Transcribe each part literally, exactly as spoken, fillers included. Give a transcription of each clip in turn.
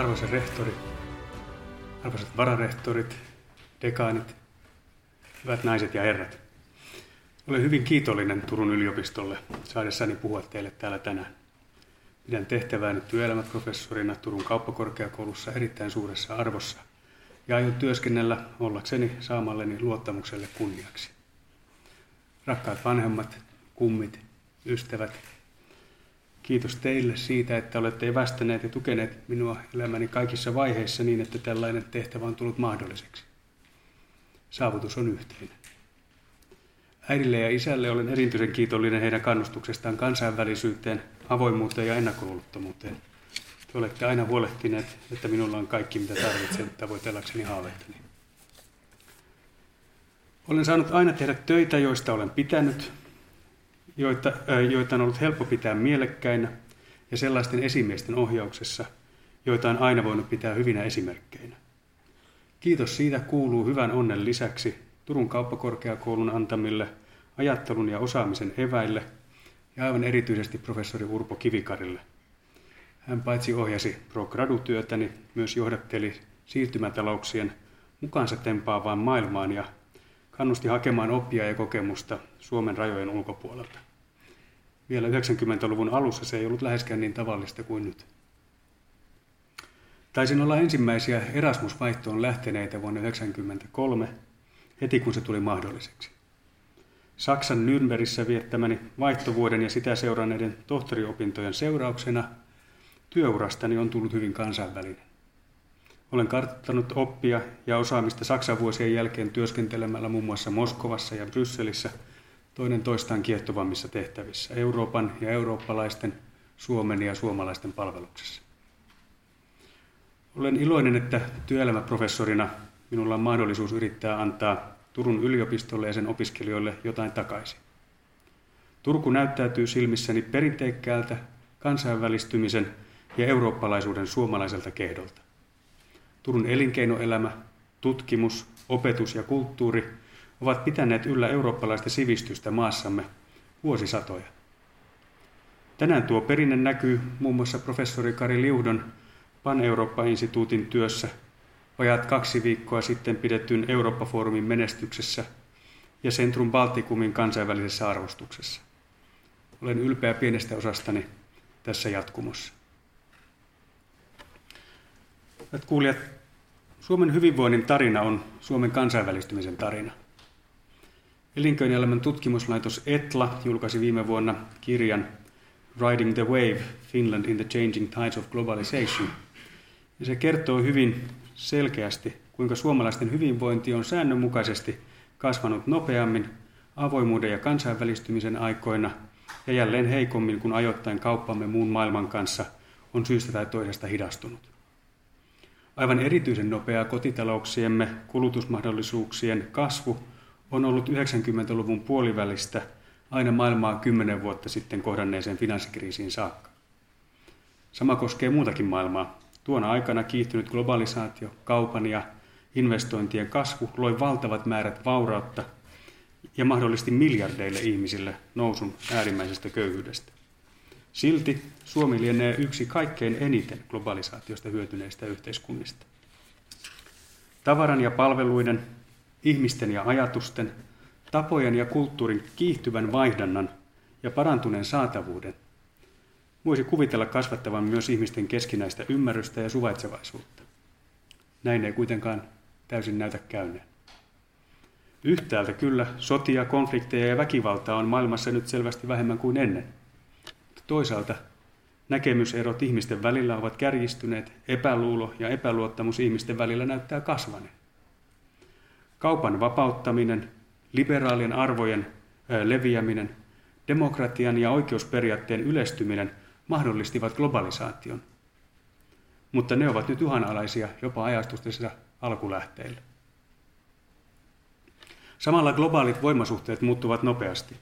Arvoisa rehtori, arvoisat vararehtorit, dekaanit, hyvät naiset ja herrat. Olen hyvin kiitollinen Turun yliopistolle saadessani puhua teille täällä tänään. Pidän tehtävääni työelämäprofessorina Turun kauppakorkeakoulussa erittäin suuressa arvossa ja aion työskennellä ollakseni saamalleni luottamukselle kunniaksi. Rakkaat vanhemmat, kummit, ystävät, kiitos teille siitä, että olette evästäneet ja tukeneet minua elämäni kaikissa vaiheissa niin, että tällainen tehtävä on tullut mahdolliseksi. Saavutus on yhteinen. Äidille ja isälle olen erityisen kiitollinen heidän kannustuksestaan kansainvälisyyteen, avoimuuteen ja ennakkoluulottomuuteen. Te olette aina huolehtineet, että minulla on kaikki mitä tarvitsen tavoitellakseni haaveitani. Olen saanut aina tehdä töitä, joista olen pitänyt, joita, joita on ollut helppo pitää mielekkäinä ja sellaisten esimiesten ohjauksessa, joita on aina voinut pitää hyvinä esimerkkeinä. Kiitos siitä kuuluu hyvän onnen lisäksi Turun kauppakorkeakoulun antamille ajattelun ja osaamisen eväille ja aivan erityisesti professori Urpo Kivikarille. Hän paitsi ohjasi pro-gradu-työtäni, myös johdatteli siirtymätalouksien mukaansa tempaavaan maailmaan ja kannusti hakemaan oppia ja kokemusta Suomen rajojen ulkopuolelta. Vielä yhdeksänkymmentäluvun alussa se ei ollut läheskään niin tavallista kuin nyt. Taisin olla ensimmäisiä Erasmus-vaihtoon lähteneitä vuonna yhdeksänkymmentäkolme, heti kun se tuli mahdolliseksi. Saksan Nürnbergissä viettämäni vaihtovuoden ja sitä seuranneiden tohtoriopintojen seurauksena työurastani on tullut hyvin kansainvälinen. Olen kartoittanut oppia ja osaamista Saksan vuosien jälkeen työskentelemällä muun muassa Moskovassa ja Brysselissä toinen toistaan kiehtovammissa tehtävissä Euroopan ja eurooppalaisten, Suomen ja suomalaisten palveluksessa. Olen iloinen, että työelämäprofessorina minulla on mahdollisuus yrittää antaa Turun yliopistolle ja sen opiskelijoille jotain takaisin. Turku näyttäytyy silmissäni perinteikkäältä kansainvälistymisen ja eurooppalaisuuden suomalaiselta kehdolta. Turun elinkeinoelämä, tutkimus, opetus ja kulttuuri ovat pitäneet yllä eurooppalaista sivistystä maassamme vuosisatoja. Tänään tuo perinne näkyy muun muassa professori Kari Liuhdon Pan-Eurooppa-instituutin työssä vajaat kaksi viikkoa sitten pidetyn Eurooppa-foorumin menestyksessä ja Centrum Balticumin kansainvälisessä arvostuksessa. Olen ylpeä pienestä osastani tässä jatkumossa. Hyvät kuulijat, Suomen hyvinvoinnin tarina on Suomen kansainvälistymisen tarina. Elinkeinoelämän tutkimuslaitos ETLA julkaisi viime vuonna kirjan Riding the Wave, Finland in the Changing Tides of Globalization. Ja se kertoo hyvin selkeästi, kuinka suomalaisten hyvinvointi on säännönmukaisesti kasvanut nopeammin avoimuuden ja kansainvälistymisen aikoina ja jälleen heikommin, kun ajoittain kauppamme muun maailman kanssa on syystä tai toisesta hidastunut. Aivan erityisen nopeaa kotitalouksiemme kulutusmahdollisuuksien kasvu on ollut yhdeksänkymmentäluvun puolivälistä aina maailmaa kymmenen vuotta sitten kohdanneeseen finanssikriisiin saakka. Sama koskee muutakin maailmaa. Tuona aikana kiihtynyt globalisaatio, kaupan ja investointien kasvu loi valtavat määrät vaurautta ja mahdollisti miljardeille ihmisille nousun äärimmäisestä köyhyydestä. Silti Suomi lienee yksi kaikkein eniten globalisaatiosta hyötyneistä yhteiskunnista. Tavaran ja palveluiden, ihmisten ja ajatusten, tapojen ja kulttuurin kiihtyvän vaihdannan ja parantuneen saatavuuden voisi kuvitella kasvattavan myös ihmisten keskinäistä ymmärrystä ja suvaitsevaisuutta. Näin ei kuitenkaan täysin näytä käyneen. Yhtäältä kyllä sotia, konflikteja ja väkivaltaa on maailmassa nyt selvästi vähemmän kuin ennen. Toisaalta näkemyserot ihmisten välillä ovat kärjistyneet, epäluulo ja epäluottamus ihmisten välillä näyttää kasvaneen. Kaupan vapauttaminen, liberaalien arvojen äh, leviäminen, demokratian ja oikeusperiaatteen yleistyminen mahdollistivat globalisaation, mutta ne ovat nyt uhanalaisia jopa ajatustensa alkulähteillä. Samalla globaalit voimasuhteet muuttuvat nopeasti.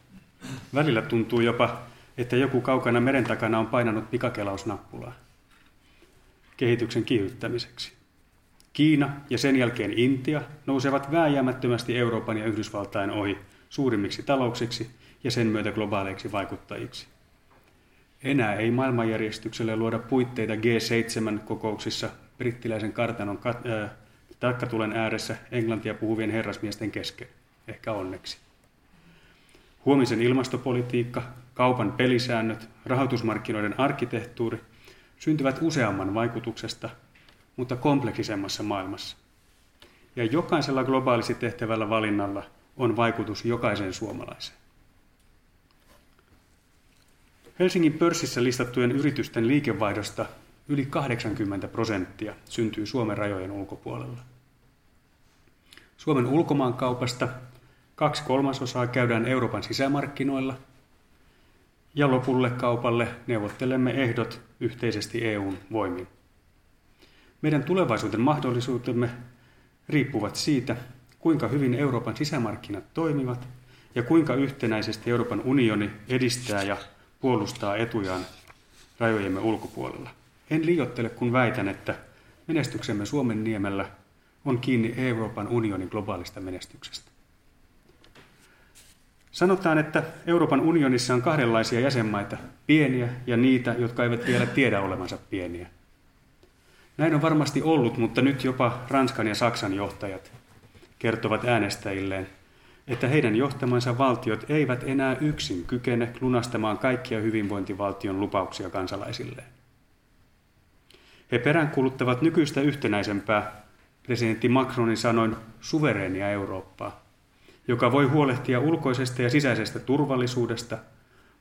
Välillä tuntuu jopa, että joku kaukana meren takana on painanut pikakelausnappulaa kehityksen kiihdyttämiseksi. Kiina ja sen jälkeen Intia nousevat vääjäämättömästi Euroopan ja Yhdysvaltain ohi suurimmiksi talouksiksi ja sen myötä globaaleiksi vaikuttajiksi. Enää ei maailmanjärjestykselle luoda puitteita G seitsemän kokouksissa brittiläisen kartanon kat- takkatulen ääressä englantia puhuvien herrasmiesten kesken, ehkä onneksi. Huomisen ilmastopolitiikka, kaupan pelisäännöt, rahoitusmarkkinoiden arkkitehtuuri syntyvät useamman vaikutuksesta, mutta kompleksisemmassa maailmassa. Ja jokaisella globaalisesti tehtävällä valinnalla on vaikutus jokaiseen suomalaiseen. Helsingin pörssissä listattujen yritysten liikevaihdosta yli kahdeksankymmentä prosenttia syntyy Suomen rajojen ulkopuolella. Suomen ulkomaankaupasta kaksi kolmasosaa käydään Euroopan sisämarkkinoilla, ja lopulle kaupalle neuvottelemme ehdot yhteisesti E U:n voimin. Meidän tulevaisuuden mahdollisuutemme riippuvat siitä, kuinka hyvin Euroopan sisämarkkinat toimivat ja kuinka yhtenäisesti Euroopan unioni edistää ja puolustaa etujaan rajojemme ulkopuolella. En liioittele, kun väitän, että menestyksemme Suomen niemellä on kiinni Euroopan unionin globaalista menestyksestä. Sanotaan, että Euroopan unionissa on kahdenlaisia jäsenmaita, pieniä ja niitä, jotka eivät vielä tiedä olevansa pieniä. Näin on varmasti ollut, mutta nyt jopa Ranskan ja Saksan johtajat kertovat äänestäjilleen, että heidän johtamansa valtiot eivät enää yksin kykene lunastamaan kaikkia hyvinvointivaltion lupauksia kansalaisilleen. He peräänkuuluttavat nykyistä yhtenäisempää, presidentti Macronin sanoin, suvereenia Eurooppaa, joka voi huolehtia ulkoisesta ja sisäisestä turvallisuudesta,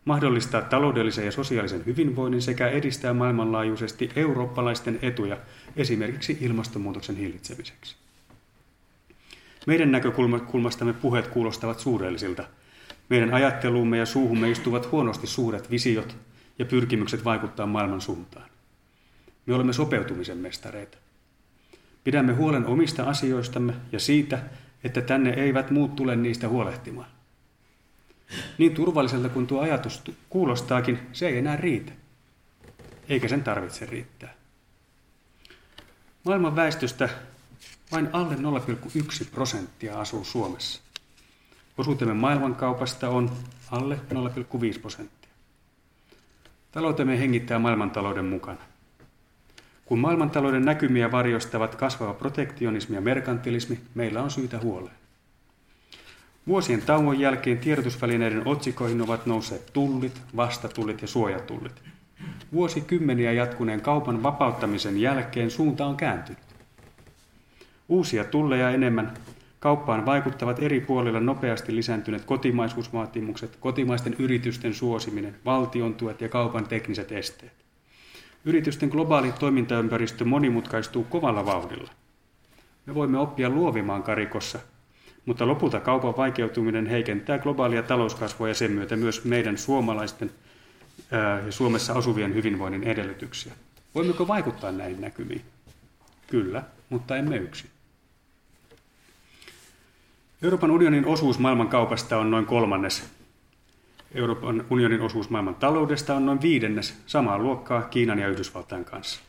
mahdollistaa taloudellisen ja sosiaalisen hyvinvoinnin sekä edistää maailmanlaajuisesti eurooppalaisten etuja esimerkiksi ilmastonmuutoksen hillitsemiseksi. Meidän näkökulmastamme puheet kuulostavat suurellisilta. Meidän ajatteluumme ja suuhumme istuvat huonosti suuret visiot ja pyrkimykset vaikuttaa maailman suuntaan. Me olemme sopeutumisen mestareita. Pidämme huolen omista asioistamme ja siitä, että tänne eivät muut tule niistä huolehtimaan. Niin turvalliselta kuin tuo ajatus kuulostaakin, se ei enää riitä. Eikä sen tarvitse riittää. Maailman väestöstä vain alle nolla pilkku yksi prosenttia asuu Suomessa. Osuutemme maailmankaupasta on alle nolla pilkku viisi prosenttia. Taloutemme hengittää maailmantalouden mukana. Kun maailmantalouden näkymiä varjostavat kasvava protektionismi ja merkantilismi, meillä on syytä huoleen. Vuosien tauon jälkeen tiedotusvälineiden otsikoihin ovat nousseet tullit, vastatullit ja suojatullit. Vuosikymmeniä jatkuneen kaupan vapauttamisen jälkeen suunta on kääntynyt. Uusia tulleja enemmän. Kauppaan vaikuttavat eri puolilla nopeasti lisääntyneet kotimaisuusvaatimukset, kotimaisten yritysten suosiminen, valtiontuet ja kaupan tekniset esteet. Yritysten globaali toimintaympäristö monimutkaistuu kovalla vauhdilla. Me voimme oppia luovimaan karikossa, mutta lopulta kaupan vaikeutuminen heikentää globaalia talouskasvua ja sen myötä myös meidän suomalaisten ja Suomessa asuvien hyvinvoinnin edellytyksiä. Voimmeko vaikuttaa näihin näkymiin? Kyllä, mutta emme yksin. Euroopan unionin osuus maailmankaupasta on noin kolmannes. Euroopan unionin osuus maailman taloudesta on noin viidennes samaa luokkaa Kiinan ja Yhdysvaltain kanssa.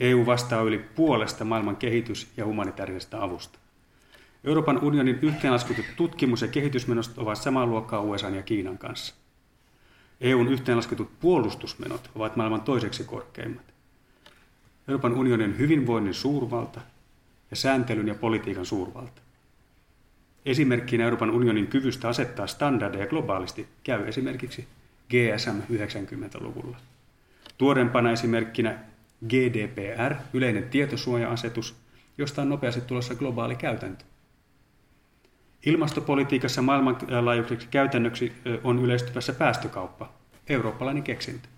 E U vastaa yli puolesta maailman kehitys- ja humanitaarisesta avusta. Euroopan unionin yhteenlasketut tutkimus- ja kehitysmenot ovat samaa luokkaa U S A ja Kiinan kanssa. E U:n yhteenlasketut puolustusmenot ovat maailman toiseksi korkeimmat. Euroopan unionin hyvinvoinnin suurvalta ja sääntelyn ja politiikan suurvalta. Esimerkkinä Euroopan unionin kyvystä asettaa standardeja globaalisti käy esimerkiksi G S M yhdeksänkymmentäluvulla. Tuorempana esimerkkinä G D P R, yleinen tietosuoja-asetus, josta on nopeasti tulossa globaali käytäntö. Ilmastopolitiikassa maailmanlaajuiseksi käytännöksi on yleistyvässä päästökauppa, eurooppalainen keksintö.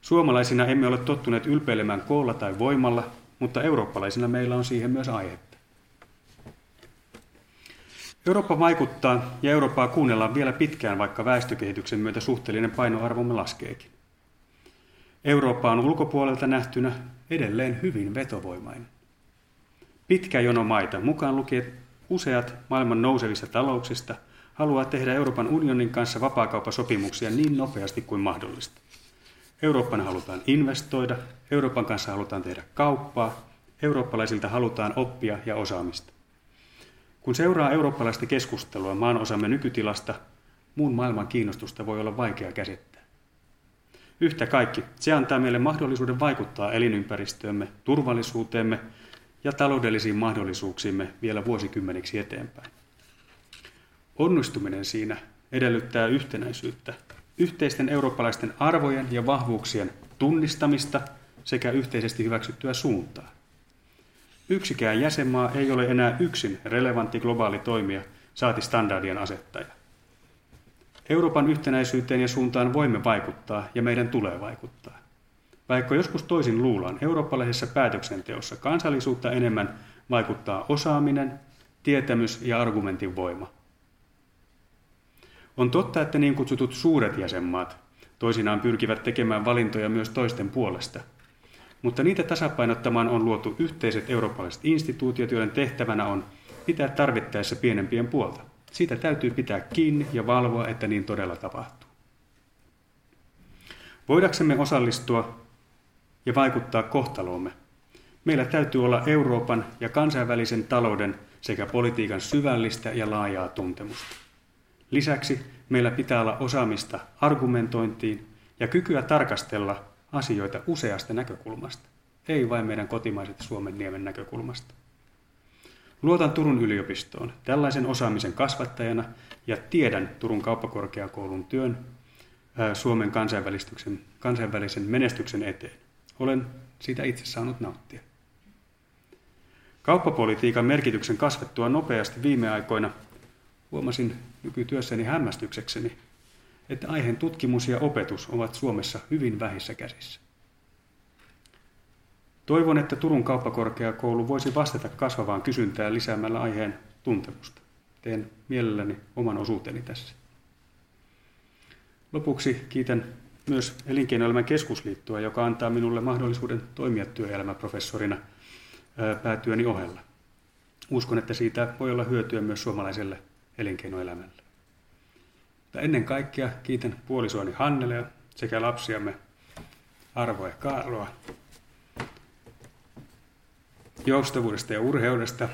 Suomalaisina emme ole tottuneet ylpeilemään koolla tai voimalla, mutta eurooppalaisina meillä on siihen myös aihetta. Eurooppa vaikuttaa ja Eurooppaa kuunnellaan vielä pitkään, vaikka väestökehityksen myötä suhteellinen painoarvomme laskeekin. Eurooppa on ulkopuolelta nähtynä edelleen hyvin vetovoimainen. Pitkä jono maita, mukaan lukien useat maailman nousevista talouksista, haluaa tehdä Euroopan unionin kanssa vapaakauppasopimuksia niin nopeasti kuin mahdollista. Eurooppaan halutaan investoida, Euroopan kanssa halutaan tehdä kauppaa, eurooppalaisilta halutaan oppia ja osaamista. Kun seuraa eurooppalaista keskustelua maanosamme nykytilasta, muun maailman kiinnostusta voi olla vaikea käsittää. Yhtä kaikki, se antaa meille mahdollisuuden vaikuttaa elinympäristöömme, turvallisuuteemme ja taloudellisiin mahdollisuuksimme vielä vuosikymmeniksi eteenpäin. Onnistuminen siinä edellyttää yhtenäisyyttä, yhteisten eurooppalaisten arvojen ja vahvuuksien tunnistamista sekä yhteisesti hyväksyttyä suuntaa. Yksikään jäsenmaa ei ole enää yksin relevantti globaali toimija, saati standardien asettaja. Euroopan yhtenäisyyteen ja suuntaan voimme vaikuttaa ja meidän tulee vaikuttaa. Vaikka joskus toisin luullaan, eurooppalaisessa päätöksenteossa kansallisuutta enemmän vaikuttaa osaaminen, tietämys ja argumentin voima. On totta, että niin kutsutut suuret jäsenmaat toisinaan pyrkivät tekemään valintoja myös toisten puolesta, mutta niitä tasapainottamaan on luotu yhteiset eurooppalaiset instituutiot, joiden tehtävänä on pitää tarvittaessa pienempien puolta. Siitä täytyy pitää kiinni ja valvoa, että niin todella tapahtuu. Voidaksemme osallistua ja vaikuttaa kohtaloomme, meillä täytyy olla Euroopan ja kansainvälisen talouden sekä politiikan syvällistä ja laajaa tuntemusta. Lisäksi meillä pitää olla osaamista argumentointiin ja kykyä tarkastella asioita useasta näkökulmasta, ei vain meidän kotimaiset Suomenniemen näkökulmasta. Luotan Turun yliopistoon tällaisen osaamisen kasvattajana ja tiedän Turun kauppakorkeakoulun työn ää, Suomen kansainvälistyksen, kansainvälisen menestyksen eteen. Olen siitä itse saanut nauttia. Kauppapolitiikan merkityksen kasvettua nopeasti viime aikoina huomasin nykytyössäni hämmästyksekseni, että aiheen tutkimus ja opetus ovat Suomessa hyvin vähissä käsissä. Toivon, että Turun kauppakorkeakoulu voisi vastata kasvavaan kysyntään lisäämällä aiheen tuntemusta. Teen mielelläni oman osuuteni tässä. Lopuksi kiitän myös Elinkeinoelämän keskusliittoa, joka antaa minulle mahdollisuuden toimia työelämäprofessorina päätyöni ohella. Uskon, että siitä voi olla hyötyä myös suomalaiselle elinkeinoelämälle. Mutta ennen kaikkea kiitän puolisoani Hannelea sekä lapsiamme Arvoa ja Kaarloa joustavuudesta ja urheudesta,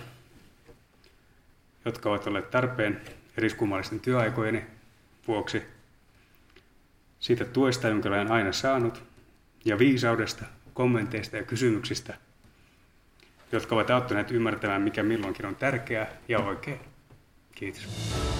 jotka ovat olleet tarpeen eriskummallisten työaikojeni vuoksi, siitä tuesta, jonka olen aina saanut, ja viisaudesta, kommenteista ja kysymyksistä, jotka ovat auttaneet ymmärtämään, mikä milloinkin on tärkeää ja oikein. Kiitos.